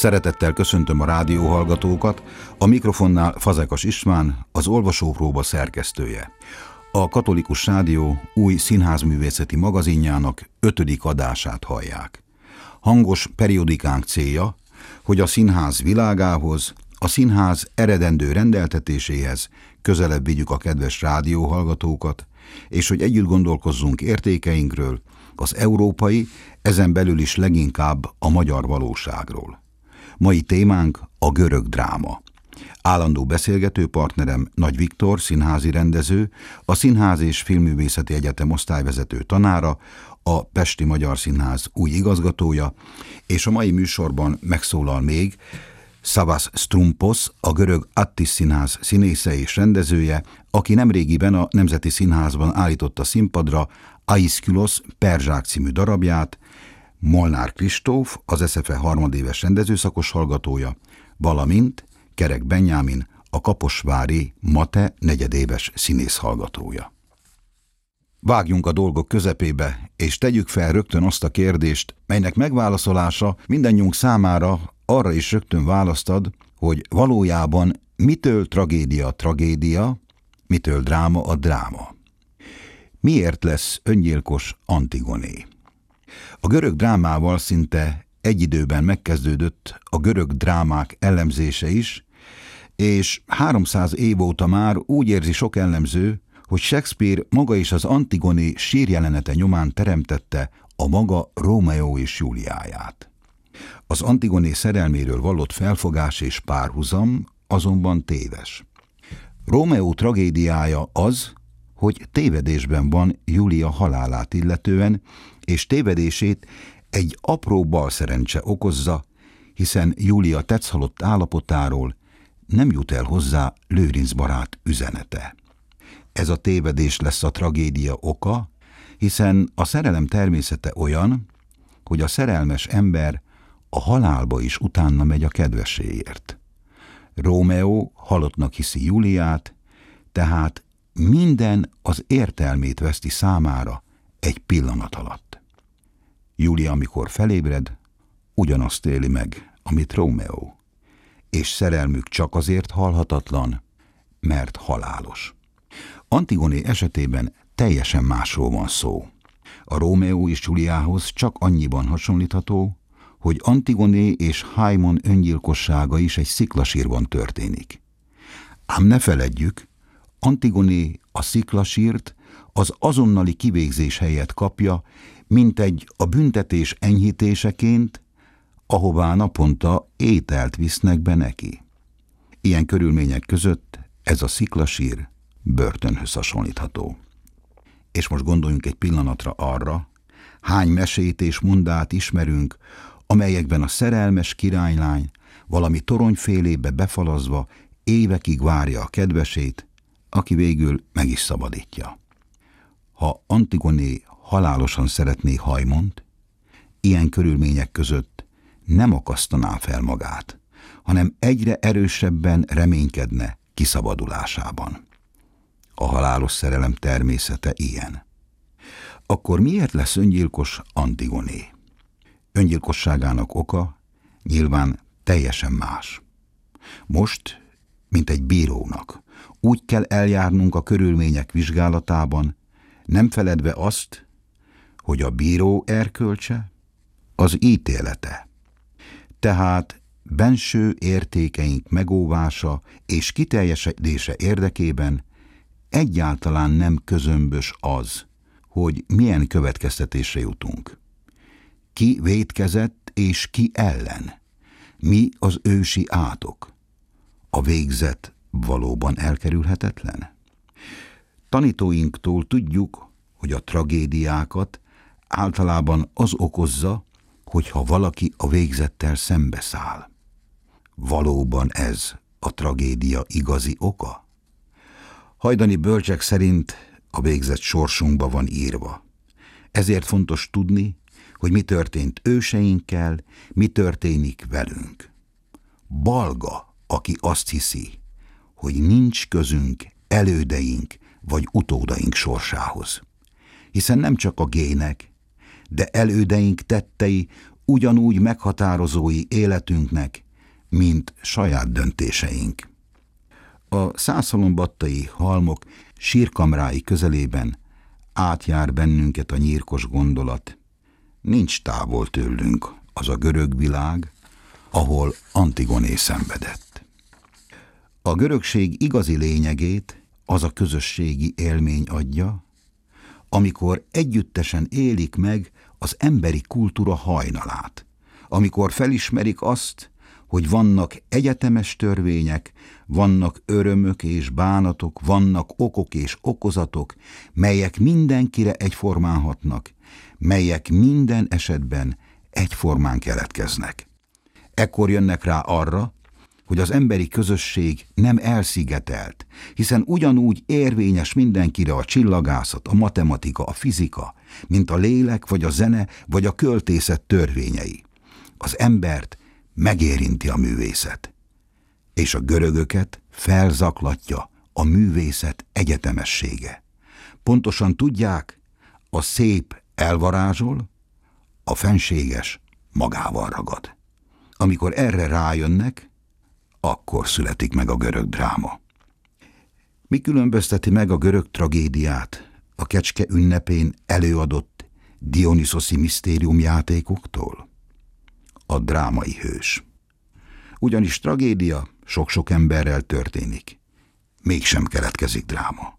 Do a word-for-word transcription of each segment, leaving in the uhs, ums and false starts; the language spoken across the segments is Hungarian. Szeretettel köszöntöm a rádióhallgatókat, a mikrofonnál Fazekas István, az Olvasópróba szerkesztője. A Katolikus Rádió új színházművészeti magazinjának ötödik adását hallják. Hangos periodikánk célja, hogy a színház világához, a színház eredendő rendeltetéséhez közelebb vigyük a kedves rádióhallgatókat, és hogy együtt gondolkozzunk értékeinkről, az európai, ezen belül is leginkább a magyar valóságról. Mai témánk a görög dráma. Állandó beszélgető partnerem Nagy Viktor, színházi rendező, a Színház és Filmművészeti Egyetem osztályvezető tanára, a Pesti Magyar Színház új igazgatója, és a mai műsorban megszólal még Savas Stroumpos, a görög Attis Színház színésze és rendezője, aki nemrégiben a Nemzeti Színházban állította színpadra Aiszkhülosz Perzsák című darabját, Molnár Kristóf, az es zé ef e harmadéves rendezőszakos hallgatója, valamint Kerek Benjámin, a kaposvári MATE negyedéves színész hallgatója. Vágjunk a dolgok közepébe, és tegyük fel rögtön azt a kérdést, melynek megválaszolása mindannyiunk számára arra is rögtön választ ad, hogy valójában mitől tragédia a tragédia, mitől dráma a dráma. Miért lesz öngyilkos Antigoné? A görög drámával szinte egy időben megkezdődött a görög drámák elemzése is, és háromszáz év óta már úgy érzi sok elemző, hogy Shakespeare maga is az Antigoné sírjelenete nyomán teremtette a maga Rómeó és Júliáját. Az Antigoné szerelméről vallott felfogás és párhuzam azonban téves. Rómeó tragédiája az, hogy tévedésben van Júlia halálát illetően, és tévedését egy apró balszerencse okozza, hiszen Júlia tetszhalott állapotáról nem jut el hozzá Lőrinc barát üzenete. Ez a tévedés lesz a tragédia oka, hiszen a szerelem természete olyan, hogy a szerelmes ember a halálba is utána megy a kedveséért. Rómeó halottnak hiszi Júliát, tehát minden az értelmét veszti számára egy pillanat alatt. Júlia, amikor felébred, ugyanazt éli meg, amit Rómeó, és szerelmük csak azért halhatatlan, mert halálos. Antigoné esetében teljesen másról van szó. A Rómeó és Júliához csak annyiban hasonlítható, hogy Antigoné és Haimon öngyilkossága is egy sziklasírban történik. Ám ne feledjük, Antigoné a sziklasírt az azonnali kivégzés helyett kapja, mintegy a büntetés enyhítéseként, ahová naponta ételt visznek be neki. Ilyen körülmények között ez a sziklasír börtönhöz hasonlítható. És most gondoljunk egy pillanatra arra, hány mesét és mondát ismerünk, amelyekben a szerelmes királylány valami toronyfélébe befalazva évekig várja a kedvesét, aki végül meg is szabadítja. Ha Antigoné halálosan szeretné Haimont, ilyen körülmények között nem akasztaná fel magát, hanem egyre erősebben reménykedne kiszabadulásában. A halálos szerelem természete ilyen. Akkor miért lesz öngyilkos Antigoné? Öngyilkosságának oka nyilván teljesen más. Most, mint egy bírónak, úgy kell eljárnunk a körülmények vizsgálatában, nem feledve azt, hogy a bíró erkölcse az ítélete. Tehát benső értékeink megóvása és kiteljesedése érdekében egyáltalán nem közömbös az, hogy milyen következtetésre jutunk. Ki vétkezett és ki ellen? Mi az ősi átok? A végzet valóban elkerülhetetlen? Tanítóinktól tudjuk, hogy a tragédiákat általában az okozza, hogyha valaki a végzettel szembeszáll. Valóban ez a tragédia igazi oka? Hajdani bölcsek szerint a végzet sorsunkba van írva. Ezért fontos tudni, hogy mi történt őseinkkel, mi történik velünk. Balga, aki azt hiszi, hogy nincs közünk elődeink vagy utódaink sorsához. Hiszen nem csak a gének, de elődeink tettei ugyanúgy meghatározói életünknek, mint saját döntéseink. A szászalombattai halmok sírkamrái közelében átjár bennünket a nyírkos gondolat. Nincs távol tőlünk az a görög világ, ahol Antigoné szenvedett. A görögség igazi lényegét az a közösségi élmény adja, amikor együttesen élik meg az emberi kultúra hajnalát, amikor felismerik azt, hogy vannak egyetemes törvények, vannak örömök és bánatok, vannak okok és okozatok, melyek mindenkire egyformán hatnak, melyek minden esetben egyformán keletkeznek. Ekkor jönnek rá arra, hogy az emberi közösség nem elszigetelt, hiszen ugyanúgy érvényes mindenkire a csillagászat, a matematika, a fizika, mint a lélek, vagy a zene, vagy a költészet törvényei. Az embert megérinti a művészet, és a görögöket felzaklatja a művészet egyetemessége. Pontosan tudják, a szép elvarázsol, a fenséges magával ragad. Amikor erre rájönnek, akkor születik meg a görög dráma. Mi különbözteti meg a görög tragédiát a Kecske ünnepén előadott Dioniszoszi misztériumjátékoktól? A drámai hős. Ugyanis tragédia sok-sok emberrel történik. Mégsem keletkezik dráma.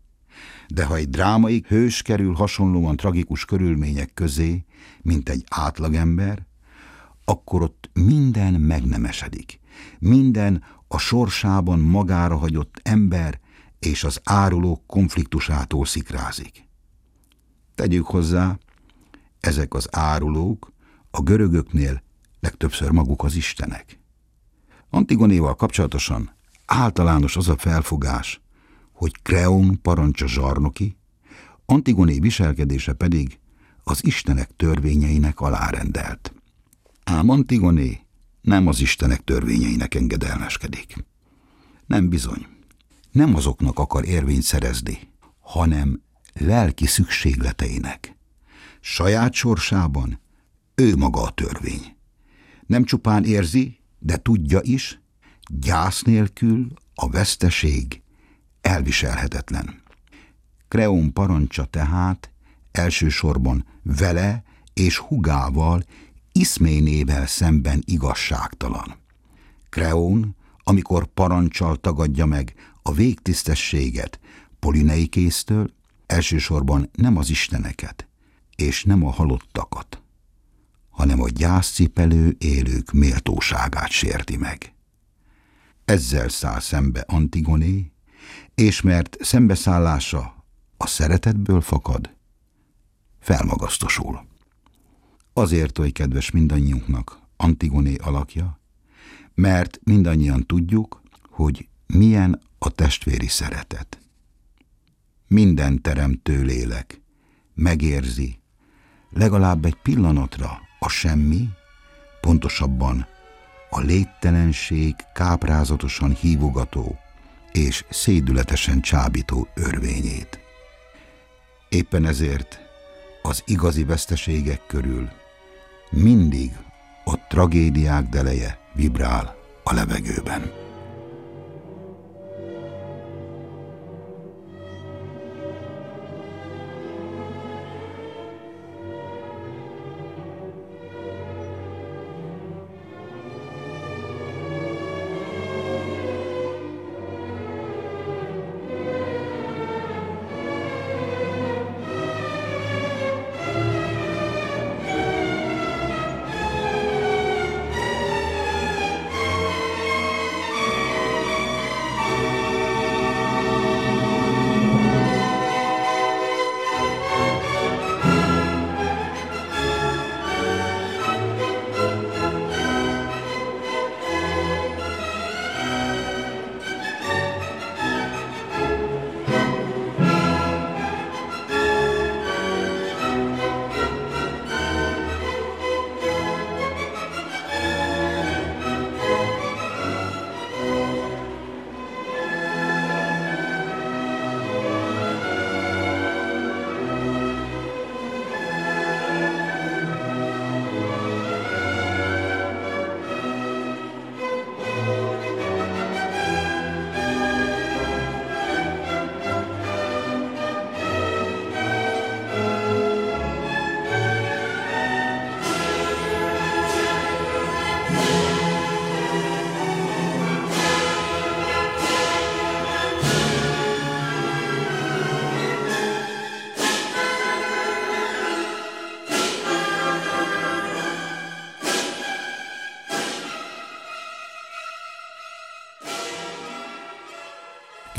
De ha egy drámai hős kerül hasonlóan tragikus körülmények közé, mint egy átlagember, akkor ott minden megnemesedik. Minden a sorsában magára hagyott ember és az árulók konfliktusától szikrázik. Tegyük hozzá, ezek az árulók a görögöknél legtöbbször maguk az istenek. Antigonéval kapcsolatosan általános az a felfogás, hogy Kreón parancsa zsarnoki, Antigoné viselkedése pedig az istenek törvényeinek alárendelt. Ám Antigoné nem az istenek törvényeinek engedelmeskedik. Nem bizony, nem azoknak akar érvényt szerezni, hanem lelki szükségleteinek. Saját sorsában ő maga a törvény. Nem csupán érzi, de tudja is, gyász nélkül a veszteség elviselhetetlen. Kreón parancsa tehát elsősorban vele és hugával, Isménével szemben igazságtalan. Kreón, amikor parancsal tagadja meg a végtisztességet Polineikésztől, elsősorban nem az isteneket, és nem a halottakat, hanem a gyászcipelő élők méltóságát sérti meg. Ezzel száll szembe Antigoné, és mert szembeszállása a szeretetből fakad, felmagasztosul. Azért oly kedves mindannyiunknak Antigoné alakja, mert mindannyian tudjuk, hogy milyen a testvéri szeretet. Minden teremtő lélek megérzi legalább egy pillanatra a semmi, pontosabban a léttelenség káprázatosan hívogató és szédületesen csábító örvényét. Éppen ezért az igazi veszteségek körül mindig a tragédiák deleje vibrál a levegőben.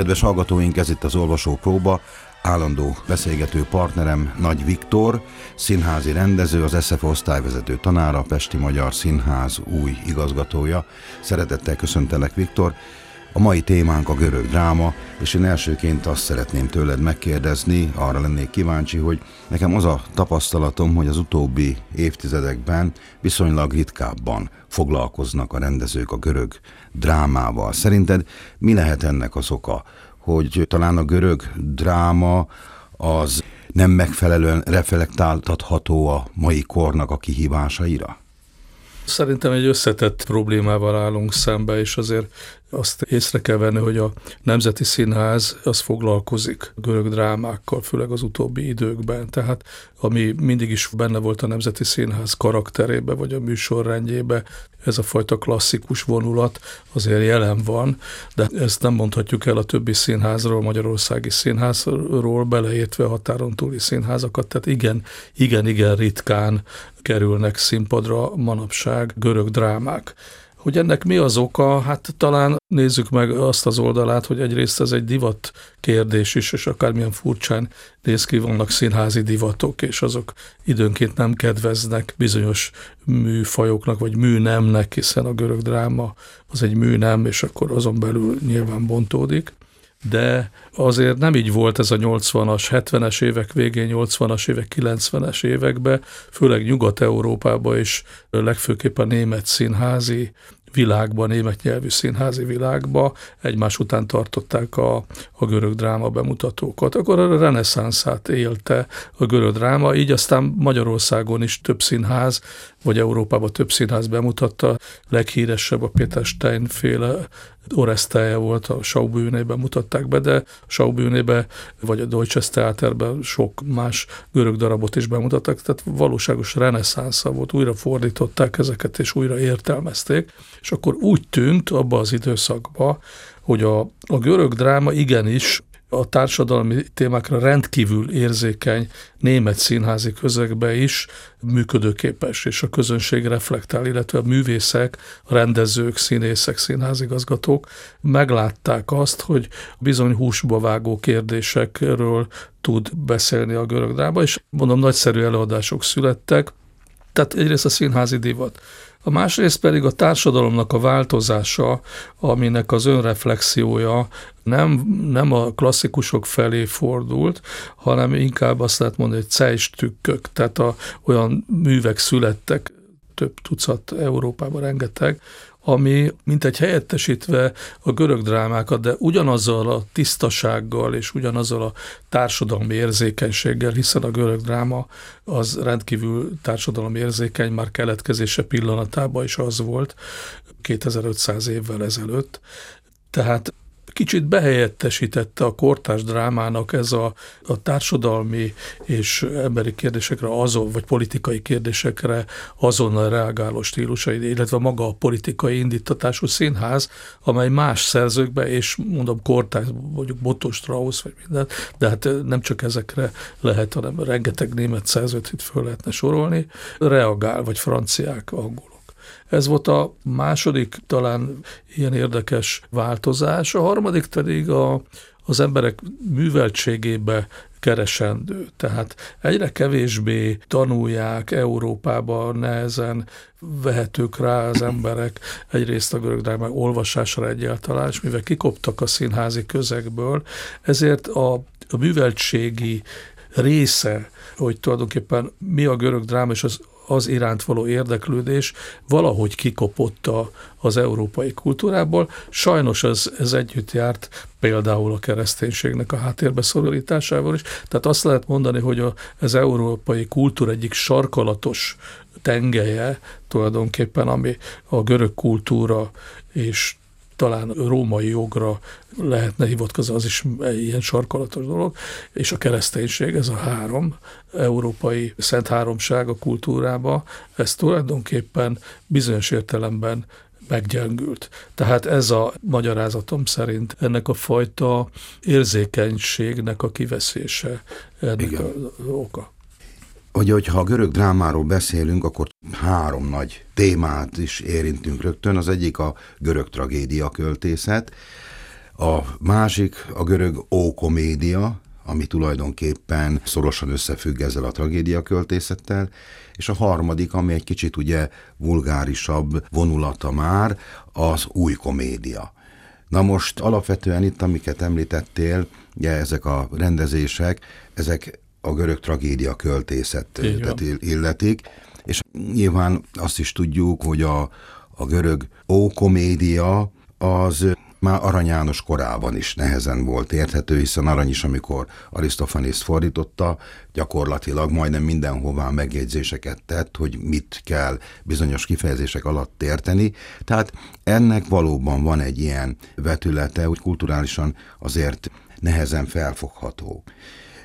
Kedves hallgatóink, ez itt az Olvasópróba. Állandó beszélgető partnerem Nagy Viktor, színházi rendező, az es zé ef e osztályvezető tanára, Pesti Magyar Színház új igazgatója. Szeretettel köszöntelek, Viktor. A mai témánk a görög dráma, és én elsőként azt szeretném tőled megkérdezni, arra lennék kíváncsi, hogy nekem az a tapasztalatom, hogy az utóbbi évtizedekben viszonylag ritkábban foglalkoznak a rendezők a görög drámával. Szerinted mi lehet ennek az oka, hogy talán a görög dráma az nem megfelelően reflektáltatható a mai kornak a kihívásaira? Szerintem egy összetett problémával állunk szembe, és azért azt észre kell venni, hogy a Nemzeti Színház az foglalkozik görög drámákkal, főleg az utóbbi időkben. Tehát ami mindig is benne volt a Nemzeti Színház karakterébe, vagy a műsorrendjébe, ez a fajta klasszikus vonulat azért jelen van, de ezt nem mondhatjuk el a többi színházról, magyarországi színházról, beleértve határon túli színházakat. Tehát igen, igen, igen ritkán kerülnek színpadra manapság görög drámák. Hogy ennek mi az oka? Hát talán nézzük meg azt az oldalát, hogy egyrészt ez egy divat kérdés is, és akármilyen furcsán néz ki, vannak színházi divatok, és azok időnként nem kedveznek bizonyos műfajoknak, vagy műnemnek, hiszen a görög dráma az egy műnem, és akkor azon belül nyilván bontódik. De azért nem így volt ez a nyolcvanas, hetvenes évek végén, nyolcvanas évek, kilencvenes években, főleg Nyugat-Európában is, legfőképp a német színházi világban, német nyelvű színházi világban egymás után tartották a, a görög dráma bemutatókat. Akkor a reneszánszát élte a görög dráma, így aztán Magyarországon is több színház, vagy Európában több színház bemutatta. Leghíresebb a Péter Stein-féle Oresztelje volt, a Schaubühnében mutatták be, de Schaubühnébe vagy a Deutsches Theaterben sok más görög darabot is bemutattak, tehát valóságos reneszánsza volt, újra fordították ezeket, és újra értelmezték, és akkor úgy tűnt abba az időszakban, hogy a, a görög dráma igenis a társadalmi témákra rendkívül érzékeny német színházi közegbe is működőképes, és a közönség reflektál, illetve a művészek, a rendezők, színészek, színházigazgatók meglátták azt, hogy bizony húsba vágó kérdésekről tud beszélni a görög dráma, és mondom, nagyszerű előadások születtek, tehát egyrészt a színházi divat. A másrészt pedig a társadalomnak a változása, aminek az önreflexiója nem, nem a klasszikusok felé fordult, hanem inkább azt lehet mondani, hogy ceistükkök, tehát a, olyan művek születtek, több tucat Európában rengeteg, ami mintegy helyettesítve a görög drámákat, de ugyanazzal a tisztasággal és ugyanazzal a társadalmi érzékenységgel, hiszen a görög dráma az rendkívül társadalmi érzékeny, már keletkezése pillanatában is az volt kétezer-ötszáz évvel ezelőtt. Tehát kicsit behelyettesítette a kortárs drámának ez a, a társadalmi és emberi kérdésekre azon, vagy politikai kérdésekre azonnal reagáló stílusai, illetve maga a politikai indítatású színház, amely más szerzőkbe, és mondom kortárs, mondjuk Botho Strauss, vagy minden, de hát nem csak ezekre lehet, hanem rengeteg német szerzőt itt föl lehetne sorolni, reagál, vagy franciák, angol. Ez volt a második talán ilyen érdekes változás, a harmadik pedig a, az emberek műveltségébe keresendő. Tehát egyre kevésbé tanulják Európában, nehezen vehetők rá az emberek egyrészt a görög drámák olvasásra egyáltalán, és mivel kikoptak a színházi közegből, ezért a, a műveltségi része, hogy tulajdonképpen mi a görög dráma, és az az iránt való érdeklődés valahogy kikopott a, az európai kultúrából. Sajnos ez, ez együtt járt például a kereszténységnek a háttérbe szorításával is. Tehát azt lehet mondani, hogy a, az európai kultúra egyik sarkalatos tengelye tulajdonképpen, ami a görög kultúra és talán római jogra lehetne hivatkozni, az is egy ilyen sarkalatos dolog, és a kereszténység, ez a három európai szent háromság a kultúrába, ez tulajdonképpen bizonyos értelemben meggyengült. Tehát ez a magyarázatom szerint ennek a fajta érzékenységnek a kiveszése ennek az oka. Ugye, hogyha a görög drámáról beszélünk, akkor három nagy témát is érintünk rögtön. Az egyik a görög tragédia költészet, A másik a görög ókomédia, ami tulajdonképpen szorosan összefügg ezzel a tragédiaköltészettel, és a harmadik, ami egy kicsit ugye vulgárisabb vonulata már, az új komédia. Na most alapvetően itt, amiket említettél, ugye ezek a rendezések, ezek a görög tragédiaköltészetet illetik, és nyilván azt is tudjuk, hogy a, a görög ókomédia az már Arany János korában is nehezen volt érthető, hiszen Arany is, amikor Arisztofanészt fordította, gyakorlatilag majdnem mindenhová megjegyzéseket tett, hogy mit kell bizonyos kifejezések alatt érteni. Tehát ennek valóban van egy ilyen vetülete, hogy kulturálisan azért nehezen felfogható.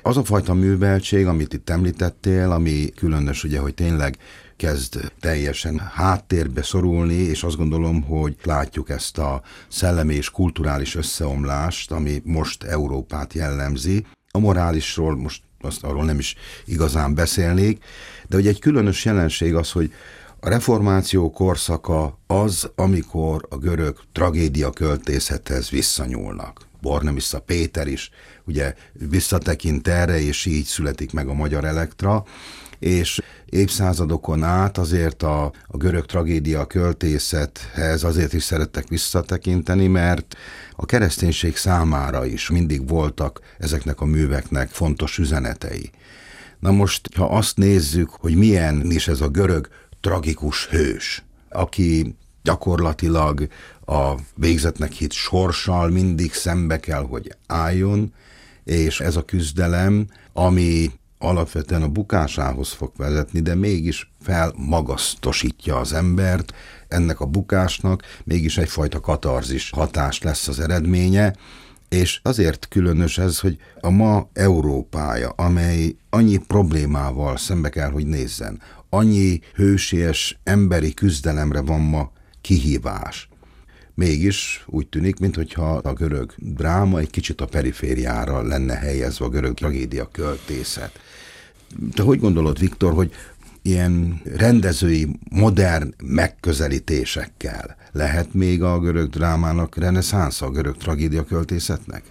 Az a fajta műveltség, amit itt említettél, ami különös, ugye, hogy tényleg kezd teljesen háttérbe szorulni, és azt gondolom, hogy látjuk ezt a szellemi és kulturális összeomlást, ami most Európát jellemzi. A morálisról most azt arról nem is igazán beszélnék, de ugye egy különös jelenség az, hogy a reformáció korszaka az, amikor a görög tragédiaköltészethez visszanyúlnak. Bornemissza Péter is ugye visszatekint erre, és így születik meg a magyar Elektra, és évszázadokon át azért a, a görög tragédia költészethez azért is szerettek visszatekinteni, mert a kereszténység számára is mindig voltak ezeknek a műveknek fontos üzenetei. Na most, ha azt nézzük, hogy milyen is ez a görög tragikus hős, aki gyakorlatilag a végzetnek hitt sorssal mindig szembe kell, hogy álljon, és ez a küzdelem, ami alapvetően a bukásához fog vezetni, de mégis felmagasztosítja az embert, ennek a bukásnak mégis egyfajta katarzis hatás lesz az eredménye, és azért különös ez, hogy a ma Európája, amely annyi problémával szembe kell, hogy nézzen, annyi hősies emberi küzdelemre van ma kihívás. Mégis úgy tűnik, mintha a görög dráma egy kicsit a perifériára lenne helyezve a görög tragédia költészet. Te hogy gondolod, Viktor, hogy ilyen rendezői modern megközelítésekkel lehet még a görög drámának reneszánsza, a görög tragédia költészetnek?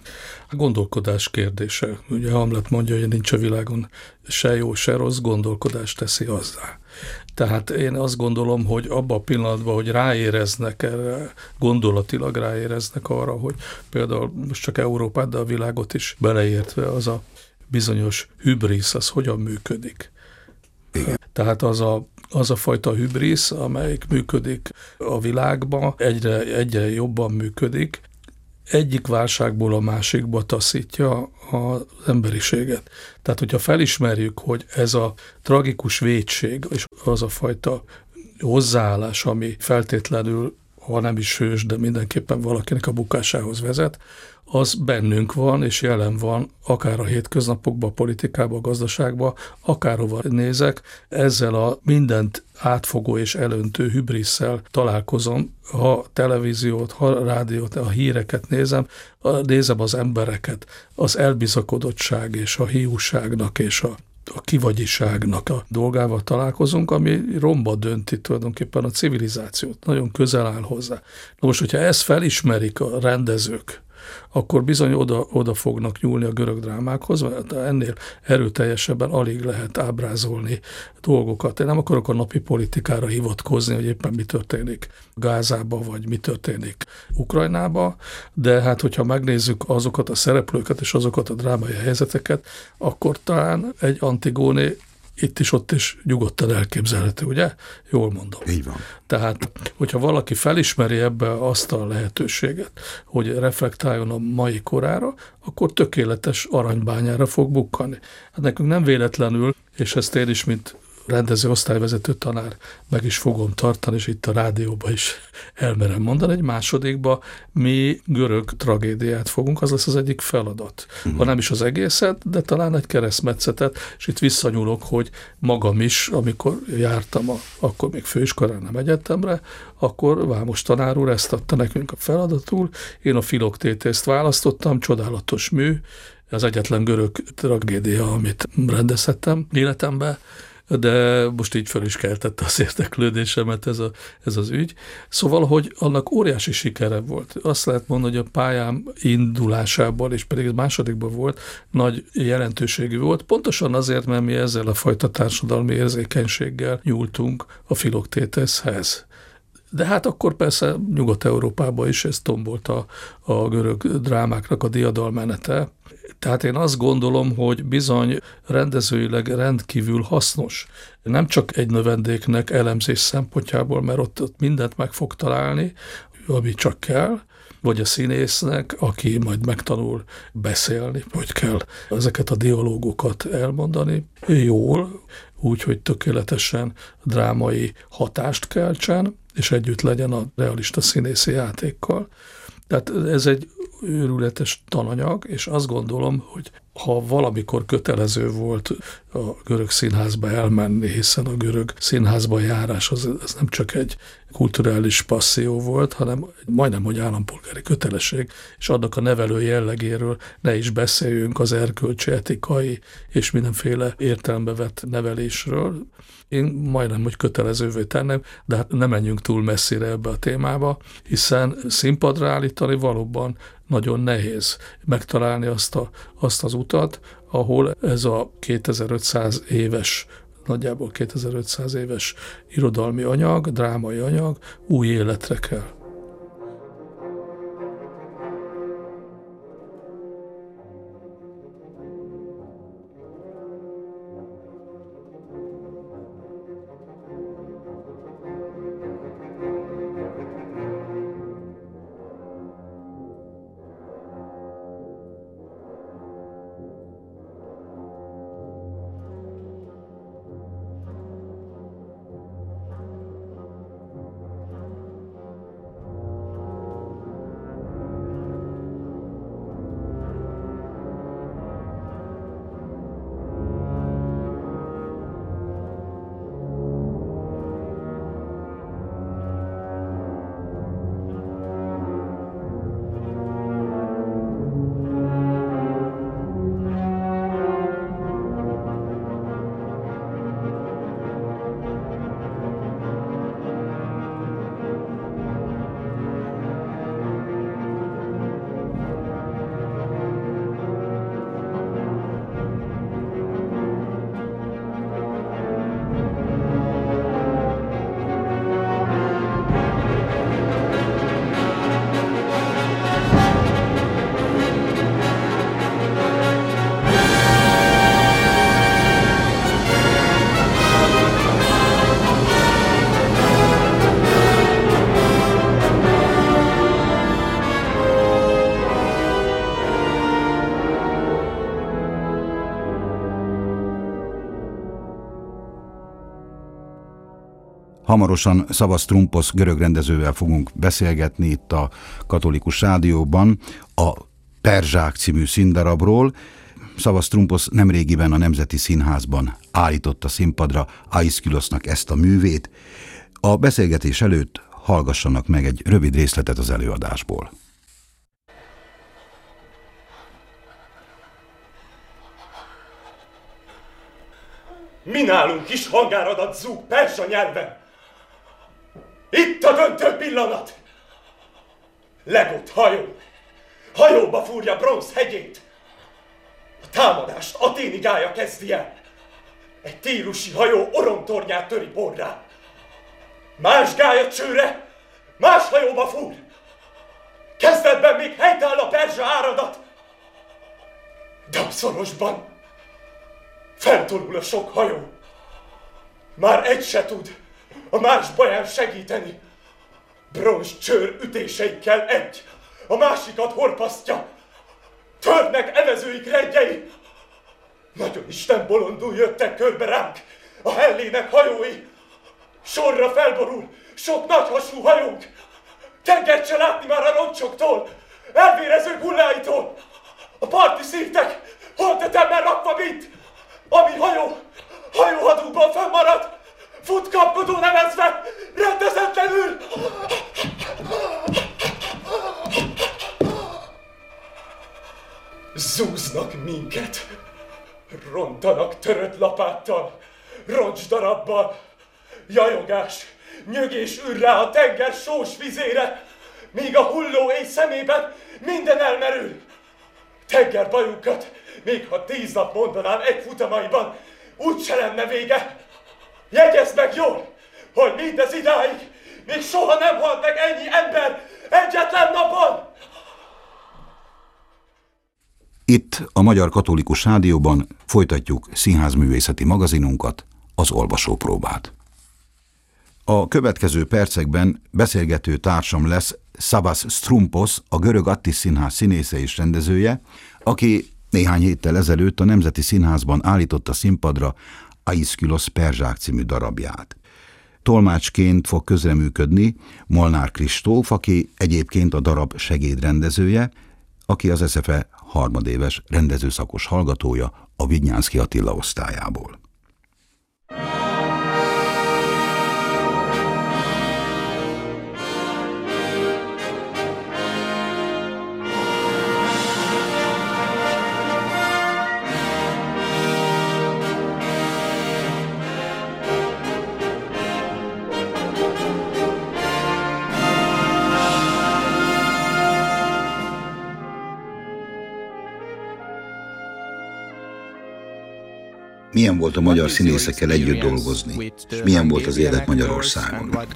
A gondolkodás kérdése. Ugye Hamlet mondja, hogy nincs a világon se jó, se rossz, gondolkodás teszi azzá. Tehát én azt gondolom, hogy abban a pillanatban, hogy ráéreznek erre, gondolatilag ráéreznek arra, hogy például most csak Európát, de a világot is beleértve az a bizonyos hübrisz, az hogyan működik. Igen. Tehát az a, az a fajta hübrisz, amelyik működik a világban, egyre, egyre jobban működik, egyik válságból a másikba taszítja az emberiséget. Tehát, hogyha felismerjük, hogy ez a tragikus vétség, és az a fajta hozzáállás, ami feltétlenül, ha nem is hős, de mindenképpen valakinek a bukásához vezet, az bennünk van, és jelen van, akár a hétköznapokban, a politikában, a gazdaságban, akárhova nézek, ezzel a mindent átfogó és elöntő hübrisszel találkozom, ha televíziót, ha rádiót, a híreket nézem, nézem az embereket, az elbizakodottság és a hiúságnak és a a kivagyiságnak a dolgával találkozunk, ami romba dönti tulajdonképpen a civilizációt, nagyon közel áll hozzá. Na most, hogyha ezt felismerik a rendezők, akkor bizony oda, oda fognak nyúlni a görög drámákhoz, mert ennél erőteljesebben alig lehet ábrázolni dolgokat. Én nem akarok a napi politikára hivatkozni, hogy éppen mi történik Gázába, vagy mi történik Ukrajnába, de hát hogyha megnézzük azokat a szereplőket és azokat a drámai helyzeteket, akkor talán egy Antigoné itt is, ott is nyugodtan elképzelhető, ugye? Jól mondom. Így van. Tehát, hogyha valaki felismeri ebbe azt a lehetőséget, hogy reflektáljon a mai korára, akkor tökéletes aranybányára fog bukkani. Hát nekünk nem véletlenül, és ezt én is, mint rendező osztályvezető tanár meg is fogom tartani, és itt a rádióban is elmerem mondani, egy másodikba mi görög tragédiát fogunk, az lesz az egyik feladat. Mm-hmm. Ha nem is az egészet, de talán egy keresztmetszetet, és itt visszanyúlok, hogy magam is, amikor jártam, a, akkor még főiskolán, nem egyetemre, akkor Vámos tanár úr ezt adta nekünk a feladatul, én a Filoktétészt választottam, csodálatos mű, az egyetlen görög tragédia, amit rendezhettem életemben, de most így fel is keltette az érdeklődésemet ez, a, ez az ügy. Szóval, hogy annak óriási sikere volt. Azt lehet mondani, hogy a pályám indulásában, és pedig másodikban volt, nagy jelentőségű volt, pontosan azért, mert mi ezzel a fajta társadalmi érzékenységgel nyúltunk a Filoktétészhez. De hát akkor persze Nyugat-Európában is ez tombolt a, a görög drámáknak a diadalmenete. Tehát én azt gondolom, hogy bizony rendezőileg rendkívül hasznos. Nem csak egy növendéknek elemzés szempontjából, mert ott, ott mindent meg fog találni, ami csak kell, vagy a színésznek, aki majd megtanul beszélni, hogy kell ezeket a dialógokat elmondani jól, úgyhogy tökéletesen drámai hatást keltsen, és együtt legyen a realista színészi játékkal. Tehát ez egy őrületes tananyag, és azt gondolom, hogy ha valamikor kötelező volt a görög színházba elmenni, hiszen a görög színházba járás az, az nem csak egy kulturális passzió volt, hanem majdnem, hogy állampolgári kötelesség, és annak a nevelő jellegéről ne is beszéljünk, az erkölcsi, etikai és mindenféle értelembe vett nevelésről. Én majdnem, hogy kötelezővé tennem, de hát ne menjünk túl messzire ebbe a témába, hiszen színpadra állítani valóban nagyon nehéz megtalálni azt, a, azt az utat, ahol ez a kétezer-ötszáz éves, nagyjából kétezer-ötszáz éves irodalmi anyag, drámai anyag új életre kell. Hamarosan Savas Stroumpos görög rendezővel fogunk beszélgetni itt a Katolikus Rádióban a Perzsák című színdarabról. Savas Stroumpos nemrégiben a Nemzeti Színházban állította színpadra Aiszkhülosznak ezt a művét. A beszélgetés előtt hallgassanak meg egy rövid részletet az előadásból. Mi nálunk is hangáradat zúg perzsa nyelven. Itt a döntő pillanat! Legott hajó! Hajóba fúrja bronz hegyét! A támadást Athéni gálya kezdi el! Egy tírusi hajó oromtornyát töri borrá! Más gálya csőre, más hajóba fúr! Kezdetben még helytáll a perzsa áradat! De a szorosban feltorul a sok hajó! Már egy se tud a más baján segíteni. Bronz csőr ütéseikkel egy, a másikat horpasztja. Törnek evezőik rendjei. Nagyon Isten bolondul jöttek körbe ránk a hellének hajói. Sorra felborul sok nagyhasú hajónk. Tengert se látni már a roncsoktól, elvérező hulláitól. A parti szívtek, holtetemben rakva mint, ami hajó, hajóhadúban fennmarad. Fut kapkodó nevezve, rendezetlenül! Zúznak minket, rontanak törött lapáttal, roncsdarabbal. Jajogás, nyögés ül rá a tenger sós vizére, míg a hulló éj szemében minden elmerül. Tenger bajunkat, még ha tíz nap mondanám egy futamaiban, úgyse lenne vége. Jegyezd meg jól, hogy mindez idáig még soha nem halt meg ennyi ember egyetlen napon! Itt, a Magyar Katolikus Rádióban folytatjuk színházművészeti magazinunkat, az olvasópróbát. A következő percekben beszélgető társam lesz Savas Stroumpos, a görög Attis Színház színésze és rendezője, aki néhány héttel ezelőtt a Nemzeti Színházban állította színpadra Aiszkhülosz Perzsák című darabját. Tolmácsként fog közreműködni Molnár Kristóf, aki egyébként a darab segédrendezője, aki az es zé ef e harmadéves rendezőszakos hallgatója a Vidnyánszky Attila osztályából. Milyen volt a magyar színészekkel együtt dolgozni, és milyen volt az élet Magyarországon? The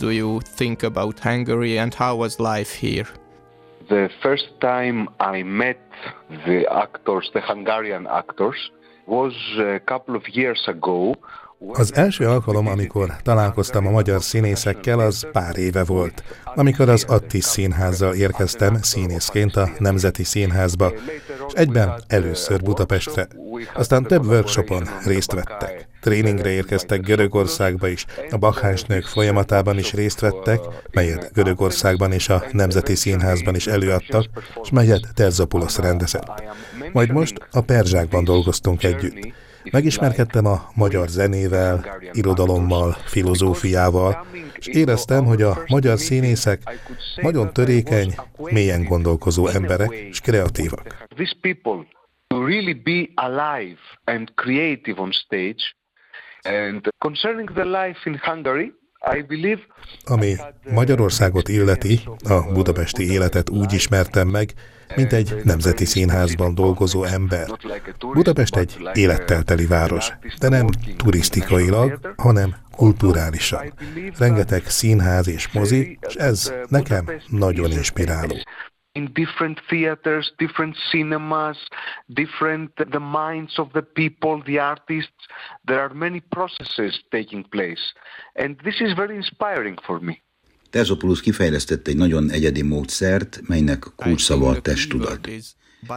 first time I met the actors, the Hungarian actors, was a couple of years ago. Az első alkalom, amikor találkoztam a magyar színészekkel, az pár éve volt, amikor az Attis Színházzal érkeztem színészként a Nemzeti Színházba, és egyben először Budapestre. Aztán több workshopon részt vettek. Tréningre érkeztek Görögországba is, a bakhásnők folyamatában is részt vettek, melyet Görögországban és a Nemzeti Színházban is előadtak, és melyet Terzopoulos rendezett. Majd most a Perzsákban dolgoztunk együtt. Megismerkedtem a magyar zenével, irodalommal, filozófiával, és éreztem, hogy a magyar színészek nagyon törékeny, mélyen gondolkozó emberek és kreatívak. Ami Magyarországot illeti, a budapesti életet úgy ismertem meg, mint egy nemzeti színházban dolgozó ember. Budapest egy élettel teli város, de nem turisztikailag, hanem kulturálisan. Rengeteg színház és mozi, és ez nekem nagyon inspiráló. In different theaters, different cinemas, different the minds of the people, the artists, there are many processes taking place. And this is very inspiring for me. Terzopoulos kifejlesztette egy nagyon egyedi módszert, melynek kulcsszava a testtudat.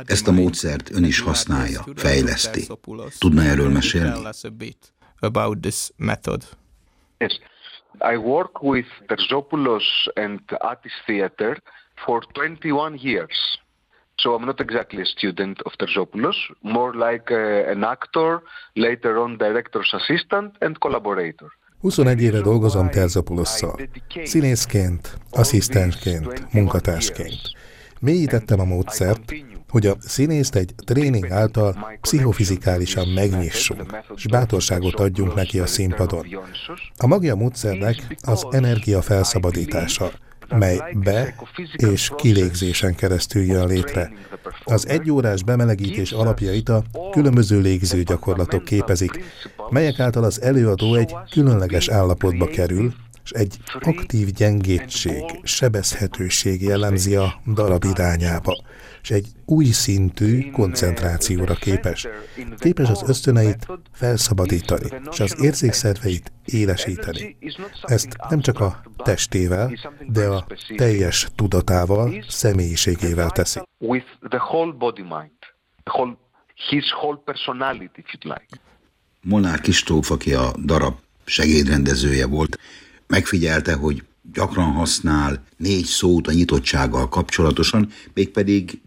Ezt a módszert ön is használja, fejleszti. Tudna erről mesélni? About this method. Yes. I work with Terzopoulos and Attis Theater for twenty-one years. So I'm not exactly a student of Terzopoulos, more like uh, an actor, later on director's assistant and collaborator. huszonegy éve dolgozom Terzopoulosszal, színészként, asszisztensként, munkatársként. Mélyítettem a módszert, hogy a színészt egy tréning által pszichofizikálisan megnyissunk, és bátorságot adjunk neki a színpadon. A magja módszernek az energia felszabadítása, mely be- és kilégzésen keresztül jön létre. Az egyórás bemelegítés alapjait a különböző légző gyakorlatok képezik, melyek által az előadó egy különleges állapotba kerül, és egy aktív gyengétség, sebezhetőség jellemzi a darab irányába, és egy új szintű koncentrációra képes. Képes az ösztöneit felszabadítani, és az érzékszerveit élesíteni. Ezt nem csak a testével, de a teljes tudatával, személyiségével teszi. Molnár Kristóf, aki a darab segédrendezője volt, megfigyelte, hogy gyakran használ négy szót a nyitottsággal kapcsolatosan, mégpedig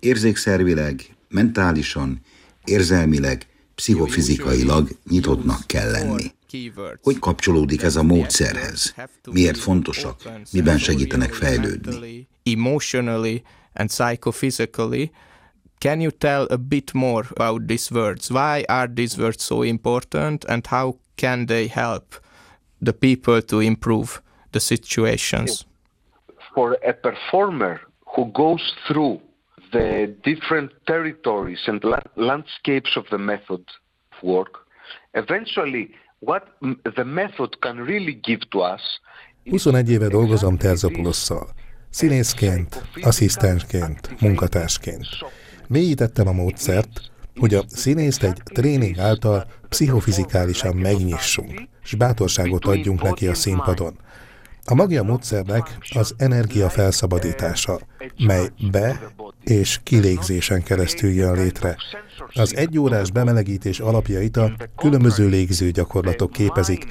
érzékszervileg, mentálisan, érzelmileg, pszichofizikailag nyitottnak kell lenni. Hogy kapcsolódik ez a módszerhez? Miért fontosak? Miben segítenek fejlődni? Emotionally and psychophysically. Can you tell a bit more about these words? Why are these words so important and how can they help the people to improve the situations? For a performer who goes through the different territories and la- landscapes of the method of work, eventually what the method can really give to us. huszonegy éve dolgozom Terzopoulosszal, színészként, asszisztensként, munkatársként. Mélyítettem a módszert, hogy a színészt egy tréning által pszichofizikálisan megnyissunk, és bátorságot adjunk neki a színpadon. A magja módszernek az energia felszabadítása, mely be- és kilégzésen keresztül jön létre. Az egyórás bemelegítés alapjait a különböző légző gyakorlatok képezik,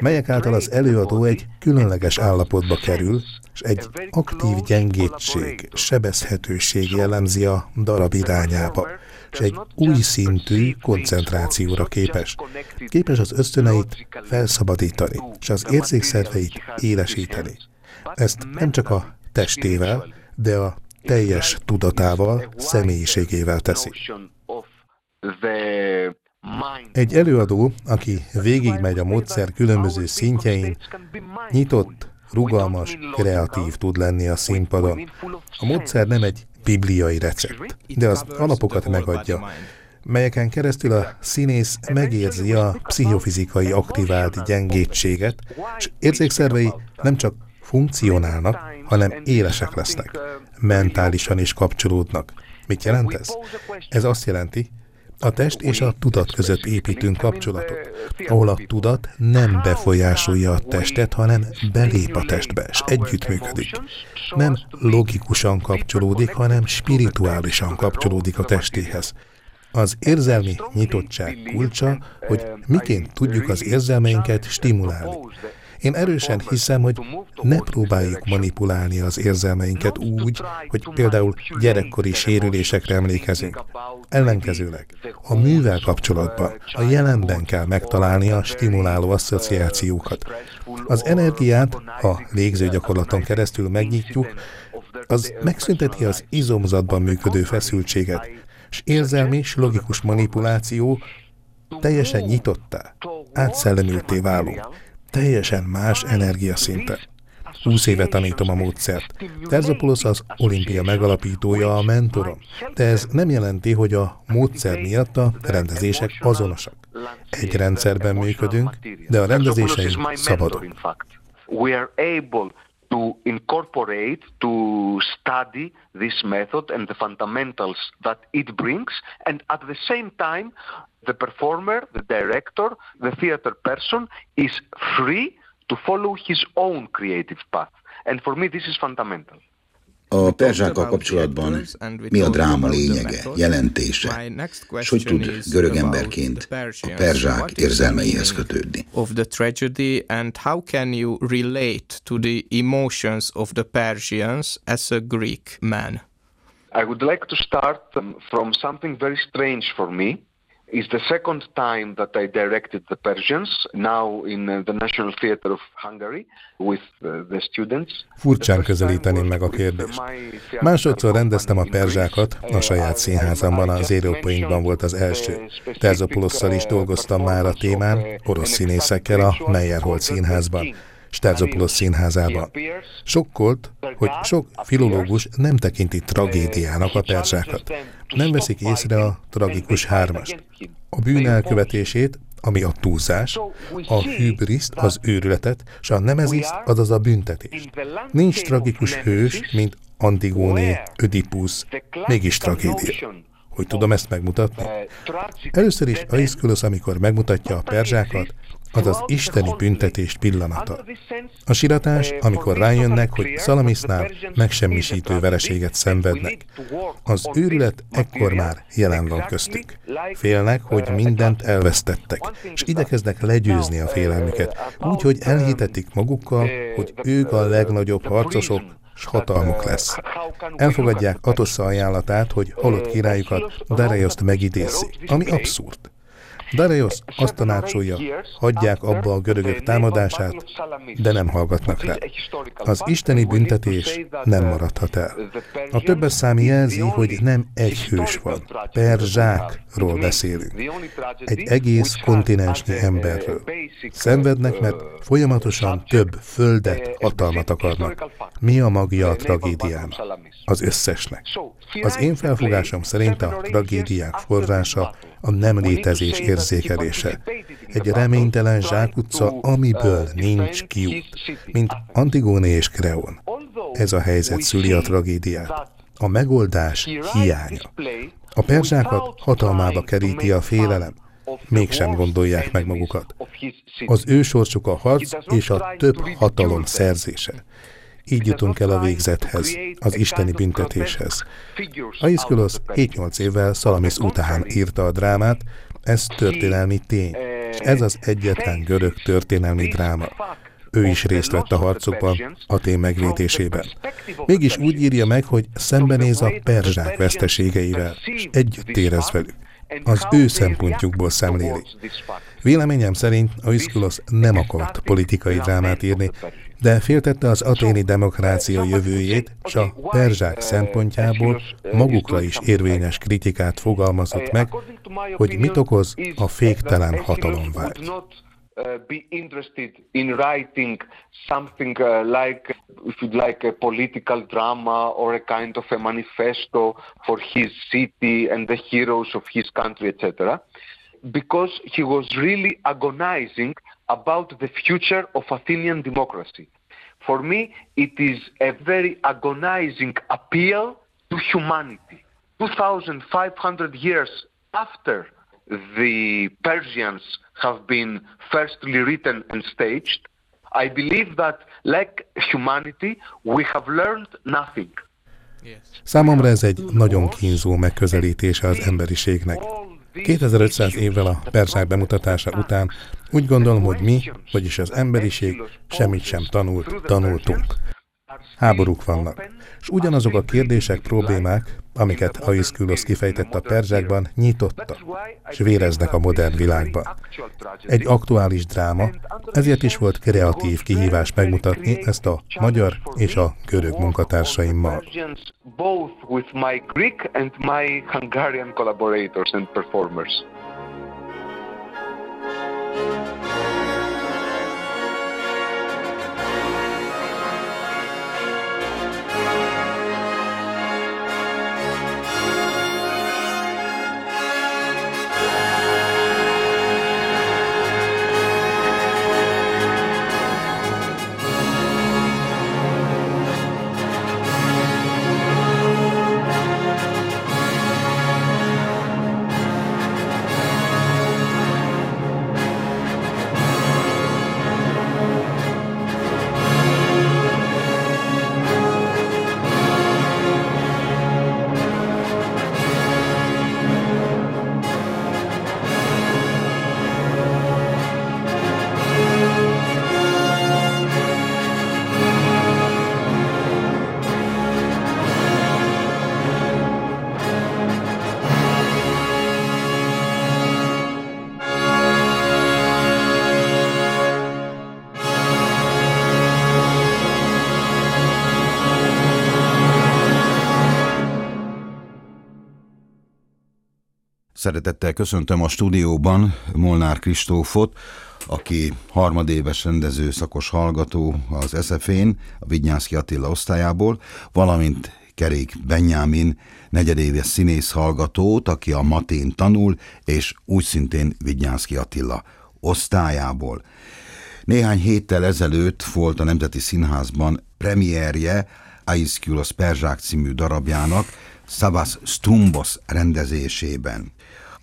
melyek által az előadó egy különleges állapotba kerül, és egy aktív gyengétség, sebezhetőség jellemzi a darab irányába, és egy új szintű koncentrációra képes. Képes az ösztöneit felszabadítani, és az érzékszerveit élesíteni. Ezt nem csak a testével, de a teljes tudatával, személyiségével teszi. Egy előadó, aki végigmegy a módszer különböző szintjein, nyitott, rugalmas, kreatív tud lenni a színpadon. A módszer nem egy bibliai recept, de az alapokat megadja, melyeken keresztül a színész megérzi a pszichofizikai aktivált gyengétséget, és érzékszervei nem csak funkcionálnak, hanem élesek lesznek, mentálisan is kapcsolódnak. Mit jelent ez? Ez azt jelenti, a test és a tudat között építünk kapcsolatot, ahol a tudat nem befolyásolja a testet, hanem belép a testbe, és együttműködik. Nem logikusan kapcsolódik, hanem spirituálisan kapcsolódik a testéhez. Az érzelmi nyitottság kulcsa, hogy miként tudjuk az érzelmeinket stimulálni. Én erősen hiszem, hogy ne próbáljuk manipulálni az érzelmeinket úgy, hogy például gyerekkori sérülésekre emlékezünk. Ellenkezőleg, a művel kapcsolatban, a jelenben kell megtalálni a stimuláló asszociációkat. Az energiát a légzőgyakorlaton keresztül megnyitjuk, az megszünteti az izomzatban működő feszültséget, és érzelmi és logikus manipuláció teljesen nyitottá, átszellemülté válunk. Teljesen más energiaszinten. húsz éve tanítom a módszert. Terzopoulos az olimpia megalapítója, a mentorom, de ez nem jelenti, hogy a módszer miatt a rendezések azonosak. Egy rendszerben működünk, de a rendezéseink szabadok. We are able to incorporate, to study this method and the fundamentals that it brings, and at the same time the performer, the director, the theater person is free to follow his own creative path. And for me this is fundamental. A Perzsákkal kapcsolatban mi a dráma lényege, jelentése, és hogy tud görög emberként a Perzsák érzelmeihez kötődni? Of the tragedy and how can you relate to the emotions of the Persians as a Greek man? I would like to start from something very strange for me. It's the second time that I directed the Persians, now in the National Theater of Hungary, with the students. Furcsán közelíteném meg a kérdést. Másodszor rendeztem a Perzsákat, a saját színházamban, az Európainkban volt az első. Terzopoulosszal is dolgoztam már a témán, orosz színészekkel a Meyerhold színházban, Terzopoulos színházában. Sokkolt, hogy sok filológus nem tekinti tragédiának a Perzsákat. Nem veszik észre a tragikus hármast. A bűn elkövetését, ami a túlzás, a hübriszt, az őrületet, és a nemeziszt, azaz a büntetést. Nincs tragikus hős, mint Antigoné, Ödipusz, mégis tragédia. Hogy tudom ezt megmutatni? Először is Aiszkhülosz, amikor megmutatja a Perzsákat, az az isteni büntetés pillanata. A siratás, amikor rájönnek, hogy Szalamisznál megsemmisítő vereséget szenvednek. Az őrület ekkor már jelen van köztük. Félnek, hogy mindent elvesztettek, és igyekeznek legyőzni a félelmüket, úgyhogy elhitetik magukkal, hogy ők a legnagyobb harcosok, s hatalmuk lesz. Elfogadják Attissa ajánlatát, hogy halott királyukat, Dareioszt megidézzék, ami abszurd. Dareios azt tanácsolja, hagyják abba a görögök támadását, de nem hallgatnak rá. Az isteni büntetés nem maradhat el. A többes szám jelzi, hogy nem egy hős van. Perzsákról beszélünk. Egy egész kontinensnyi emberről. Szenvednek, mert folyamatosan több földet, hatalmat akarnak. Mi a magja a tragédiának? Az összesnek. Az én felfogásom szerint a tragédiák forrása a nem létezés érzékelése. Egy reménytelen zsákutca, amiből nincs kiút, mint Antigoné és Kreón. Ez a helyzet szüli a tragédiát. A megoldás hiánya. A perzsákat hatalmába keríti a félelem. Mégsem gondolják meg magukat. Az ő sorsuk a harc és a több hatalom szerzése. Így jutunk el a végzethez, az isteni büntetéshez. Aiszkhülosz hét-nyolc évvel Szalamisz után írta a drámát, ez történelmi tény, és ez az egyetlen görög történelmi dráma. Ő is részt vett a harcokban, Atén megvédésében. Mégis úgy írja meg, hogy szembenéz a perzsák veszteségeivel, és együtt érez velük. Az ő szempontjukból szemléli. Véleményem szerint Aiszkhülosz nem akart politikai drámát írni, de féltette az aténi demokrácia jövőjét, és a perzsák szempontjából magukra is érvényes kritikát fogalmazott meg, hogy mit okoz a féktelen hatalomvágy. Be interested in writing something uh, like, if you'd like, a political drama or a kind of a manifesto for his city and the heroes of his country, et cetera. Because he was really agonizing about the future of Athenian democracy. For me, it is a very agonizing appeal to humanity. two thousand five hundred years after the Persians have been firstly written and staged, I believe that, like humanity, we have learned nothing. Számomra ez egy nagyon kínzó megközelítése az emberiségnek. kétezer-ötszáz évvel a perzsák bemutatása után úgy gondolom, hogy mi, vagyis az emberiség semmit sem tanult, tanultunk. Háborúk vannak, és ugyanazok a kérdések, problémák, amiket Aiszkhülosz kifejtett a perzsákban, nyitotta, és véreznek a modern világban. Egy aktuális dráma, ezért is volt kreatív kihívás megmutatni ezt a magyar és a görög munkatársaimmal. Szeretettel köszöntöm a stúdióban Molnár Kristófot, aki harmadéves rendező szakos hallgató az es zé ef é-n, a Vidnyánszky Attila osztályából, valamint Kerek Benjámin negyedéves színész hallgatót, aki a matén tanul, és úgy szintén Vidnyánszky Attila osztályából. Néhány héttel ezelőtt volt a Nemzeti Színházban premierje Aiszkhülosz Perzsák című darabjának, Savas Stroumpos rendezésében.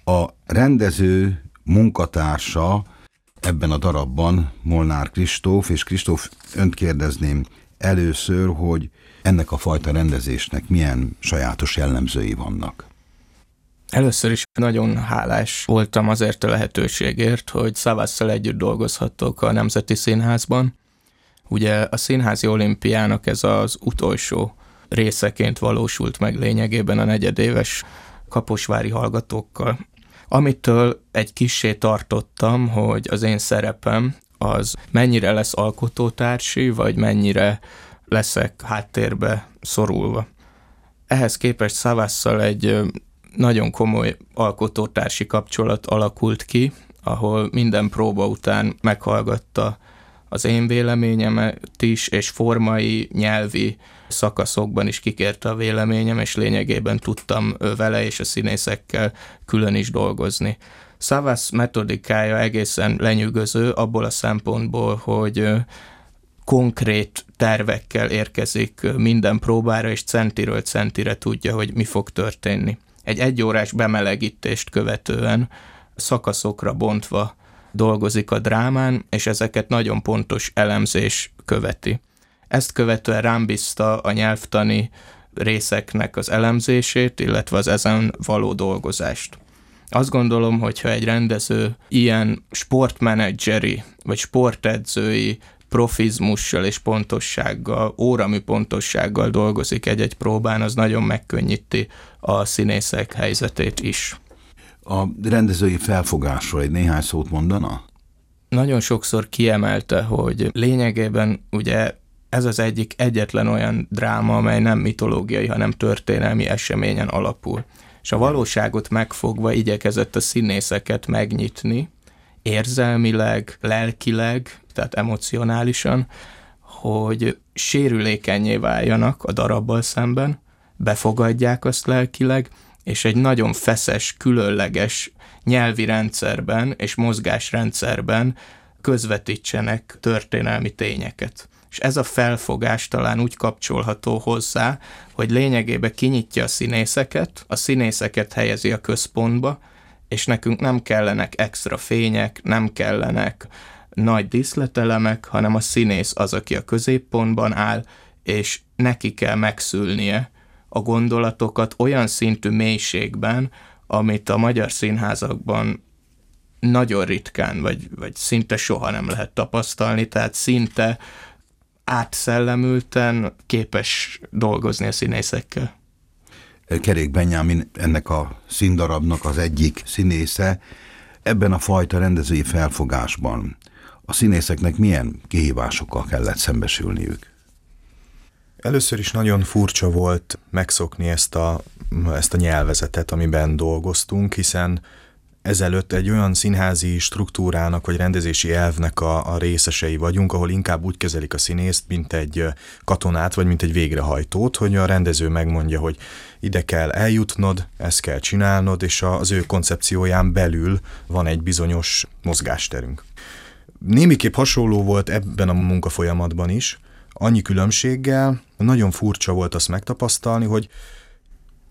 A rendező munkatársa ebben a darabban Molnár Kristóf, és Kristóf, önt kérdezném először, hogy ennek a fajta rendezésnek milyen sajátos jellemzői vannak? Először is nagyon hálás voltam azért a lehetőségért, hogy Savasszal együtt dolgozhattok a Nemzeti Színházban. Ugye a Színházi Olimpiának ez az utolsó részeként valósult meg lényegében a negyedéves kaposvári hallgatókkal. amitől egy kissé tartottam, hogy az én szerepem az mennyire lesz alkotótársi, vagy mennyire leszek háttérbe szorulva. Ehhez képest Savasszal egy nagyon komoly alkotótársi kapcsolat alakult ki, ahol minden próba után meghallgatta az én véleményemet is, és formai, nyelvi szakaszokban is kikérte a véleményem, és lényegében tudtam vele és a színészekkel külön is dolgozni. Savas metodikája egészen lenyűgöző abból a szempontból, hogy konkrét tervekkel érkezik minden próbára, és centiről centire tudja, hogy mi fog történni. Egy egyórás bemelegítést követően szakaszokra bontva dolgozik a drámán, és ezeket nagyon pontos elemzés követi. Ezt követően rám bízta a nyelvtani részeknek az elemzését, illetve az ezen való dolgozást. Azt gondolom, hogyha egy rendező ilyen sportmenedzseri vagy sportedzői profizmussal és pontossággal, óramű pontossággal dolgozik egy-egy próbán, az nagyon megkönnyíti a színészek helyzetét is. A rendezői felfogásról egy néhány szót mondana? Nagyon sokszor kiemelte, hogy lényegében ugye ez az egyik egyetlen olyan dráma, amely nem mitológiai, hanem történelmi eseményen alapul. És a valóságot megfogva igyekezett a színészeket megnyitni, érzelmileg, lelkileg, tehát emocionálisan, hogy sérülékennyé váljanak a darabbal szemben, befogadják azt lelkileg, és egy nagyon feszes, különleges nyelvi rendszerben és mozgásrendszerben közvetítsenek történelmi tényeket. És ez a felfogás talán úgy kapcsolható hozzá, hogy lényegében kinyitja a színészeket, a színészeket helyezi a központba, és nekünk nem kellenek extra fények, nem kellenek nagy díszletelemek, hanem a színész az, aki a középpontban áll, és neki kell megszülnie a gondolatokat olyan szintű mélységben, amit a magyar színházakban nagyon ritkán, vagy, vagy szinte soha nem lehet tapasztalni, tehát szinte átszellemülten képes dolgozni a színészekkel. Kerek Benjámin ennek a színdarabnak az egyik színésze. Ebben a fajta rendezői felfogásban a színészeknek milyen kihívásokkal kellett szembesülniük? Először is nagyon furcsa volt megszokni ezt a, ezt a nyelvezetet, amiben dolgoztunk, hiszen ezelőtt egy olyan színházi struktúrának vagy rendezési elvnek a, a részesei vagyunk, ahol inkább úgy kezelik a színészt, mint egy katonát, vagy mint egy végrehajtót, hogy a rendező megmondja, hogy ide kell eljutnod, ezt kell csinálnod, és az ő koncepcióján belül van egy bizonyos mozgásterünk. Némiképp hasonló volt ebben a munkafolyamatban is, annyi különbséggel nagyon furcsa volt azt megtapasztalni, hogy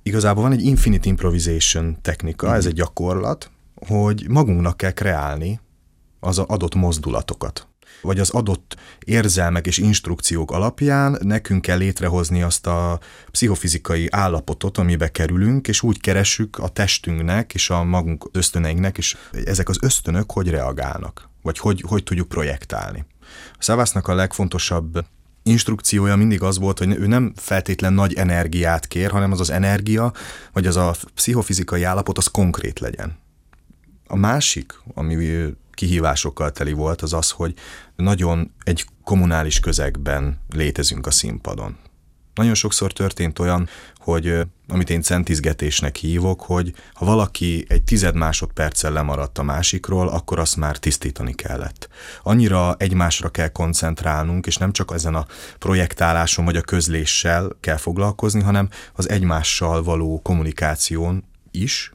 igazából van egy infinite improvisation technika, mm. ez egy gyakorlat, hogy magunknak kell kreálni az adott mozdulatokat, vagy az adott érzelmek és instrukciók alapján nekünk kell létrehozni azt a pszichofizikai állapotot, amibe kerülünk, és úgy keressük a testünknek és a magunk ösztöneinknek, és ezek az ösztönök hogy reagálnak, vagy hogy, hogy tudjuk projektálni. A Savasnak a legfontosabb instrukciója mindig az volt, hogy ő nem feltétlen nagy energiát kér, hanem az az energia, vagy az a pszichofizikai állapot, az konkrét legyen. A másik, ami kihívásokkal teli volt, az az, hogy nagyon egy kommunális közegben létezünk a színpadon. Nagyon sokszor történt olyan, hogy amit én centizgetésnek hívok, hogy ha valaki egy tized másodperccel lemaradt a másikról, akkor azt már tisztítani kellett. Annyira egymásra kell koncentrálnunk, és nem csak ezen a projektáláson vagy a közléssel kell foglalkozni, hanem az egymással való kommunikáción is,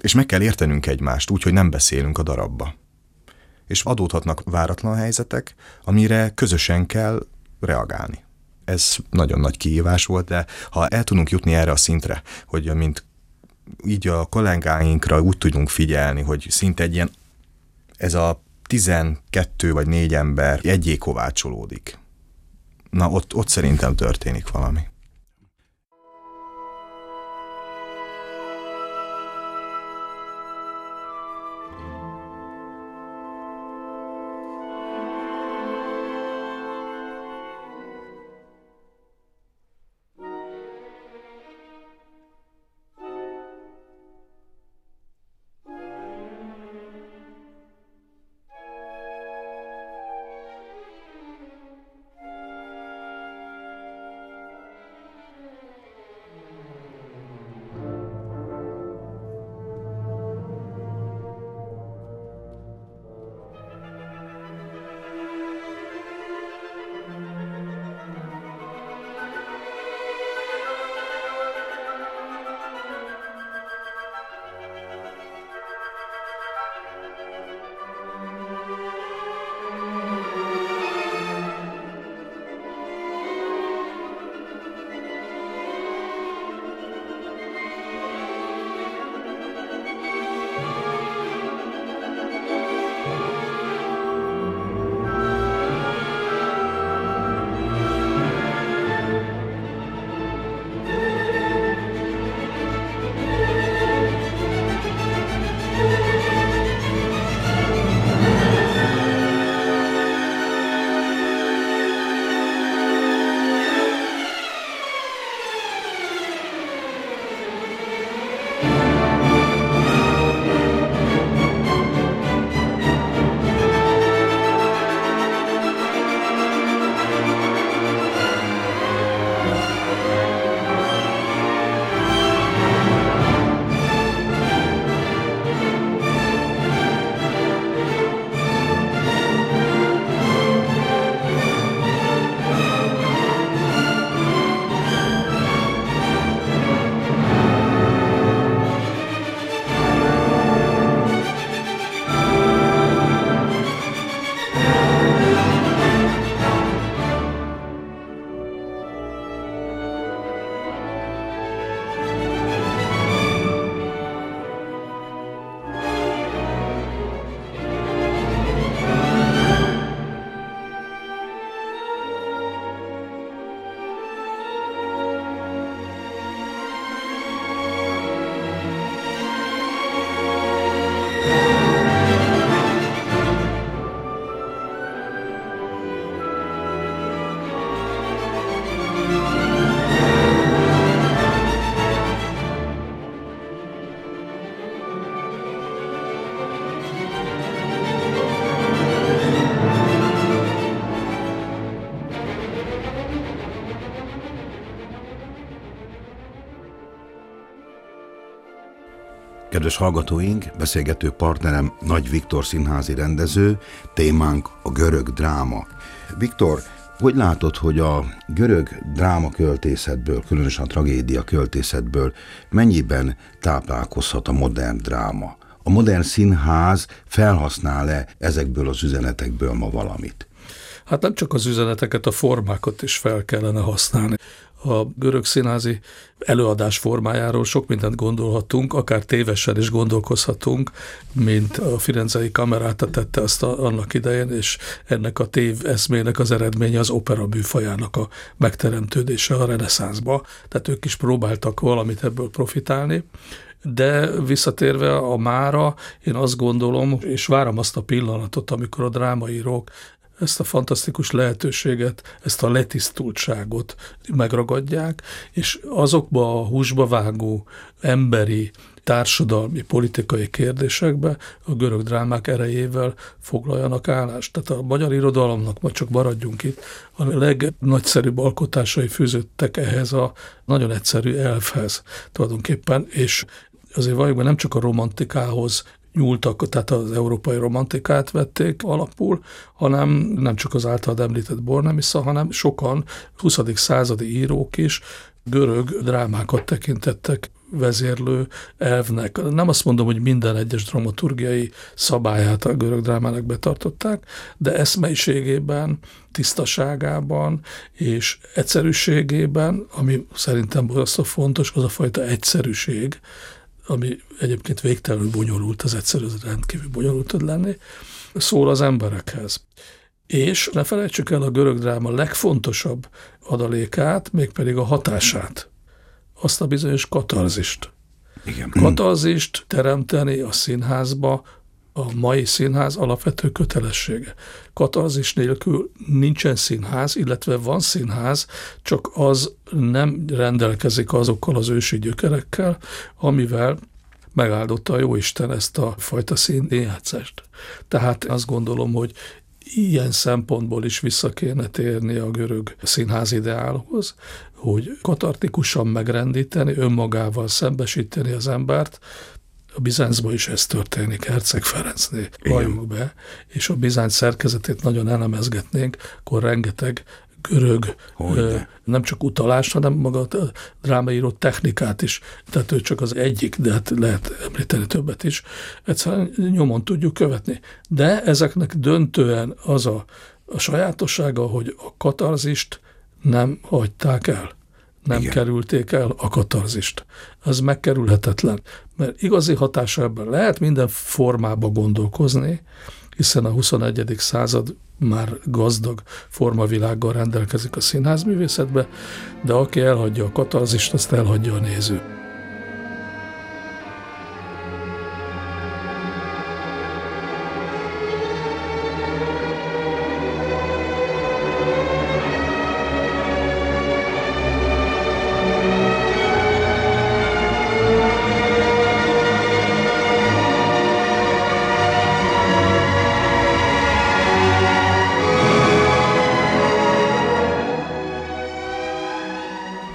és meg kell értenünk egymást, úgyhogy nem beszélünk a darabba. És adódhatnak váratlan helyzetek, amire közösen kell reagálni. Ez nagyon nagy kihívás volt, de ha el tudunk jutni erre a szintre, hogy mint így a kollégáinkra úgy tudjunk figyelni, hogy szinte egy ilyen, ez a tizenkettő vagy négy ember egyé kovácsolódik. Na, ott, ott szerintem történik valami. Kedves hallgatóink, beszélgető partnerem Nagy Viktor színházi rendező, témánk a görög dráma. Viktor, hogy látod, hogy a görög dráma költészetből, különösen a tragédia költészetből mennyiben táplálkozhat a modern dráma? A modern színház felhasznál-e ezekből az üzenetekből ma valamit? Hát nem csak az üzeneteket, a formákat is fel kellene használni. A görög színházi előadás formájáról sok mindent gondolhatunk, akár tévesen is gondolkozhatunk, mint a firenzei kameráta tette azt a, annak idején, és ennek a tév eszmének az eredménye az opera műfajának a megteremtődése a reneszánszba. Tehát ők is próbáltak valamit ebből profitálni. De visszatérve a mára, én azt gondolom, és várom azt a pillanatot, amikor a drámaírók ezt a fantasztikus lehetőséget, ezt a letisztultságot megragadják, és azokba a húsba vágó emberi, társadalmi, politikai kérdésekbe a görög drámák erejével foglaljanak állást. Tehát a magyar irodalomnak, majd csak maradjunk itt, a legnagyszerűbb alkotásai fűződtek ehhez a nagyon egyszerű elfhez tulajdonképpen, és azért valójában nem csak a romantikához nyúltak, tehát az európai romantikát vették alapul, hanem nem csak az általad említett Bornemissza, hanem sokan huszadik századi írók is görög drámákat tekintettek vezérlő elvnek. Nem azt mondom, hogy minden egyes dramaturgiai szabályát a görög drámának betartották, de eszmeiségében, tisztaságában és egyszerűségében, ami szerintem borzasztó fontos, az a fajta egyszerűség, ami egyébként végtelenül bonyolult, az egyszerű, az rendkívül bonyolult tud lenni, szól az emberekhez. És ne felejtsük el a görög dráma legfontosabb adalékát, mégpedig a hatását, azt a bizonyos katarzist. Igen. Katarzist teremteni a színházba, a mai színház alapvető kötelessége. Katarzis nélkül nincsen színház, illetve van színház, csak az nem rendelkezik azokkal az ősi gyökerekkel, amivel megáldotta a Jóisten ezt a fajta színjátszást. Tehát azt gondolom, hogy ilyen szempontból is vissza kéne térni a görög színház ideálhoz, hogy katartikusan megrendíteni, önmagával szembesíteni az embert. A Bizáncban is ez történik, Herceg Ferencnél valljuk be, és a Bizánc szerkezetét nagyon elemezgetnénk, akkor rengeteg görög, nem csak utalás, hanem maga a drámaíró technikát is, tehát ő csak az egyik, de hát lehet említeni többet is, egyszerűen nyomon tudjuk követni. De ezeknek döntően az a, a sajátossága, hogy a katarzist nem hagyták el. Nem Igen. kerülték el a katarzist. Ez megkerülhetetlen, mert igazi hatása ebben lehet minden formába gondolkozni, hiszen a huszonegyedik század már gazdag formavilággal rendelkezik a színházművészetbe, de aki elhagyja a katarzist, azt elhagyja a néző.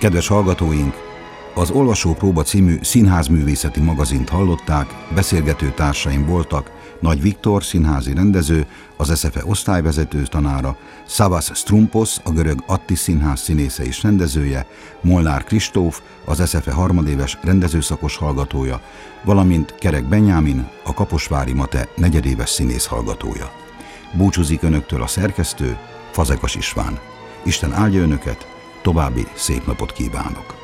Kedves hallgatóink, az Olvasópróba című színházművészeti magazint hallották, beszélgető társaim voltak Nagy Viktor színházi rendező, az es zé ef e osztályvezető tanára, Savas Stroumpos, a görög Attis Színház színésze és rendezője, Molnár Kristóf, az es zé ef e harmadéves rendezőszakos hallgatója, valamint Kerek Benjámin, a kaposvári MATE negyedéves színész hallgatója. Búcsúzik önöktől a szerkesztő, Fazekas István. Isten áldja önöket, további szép napot kívánok!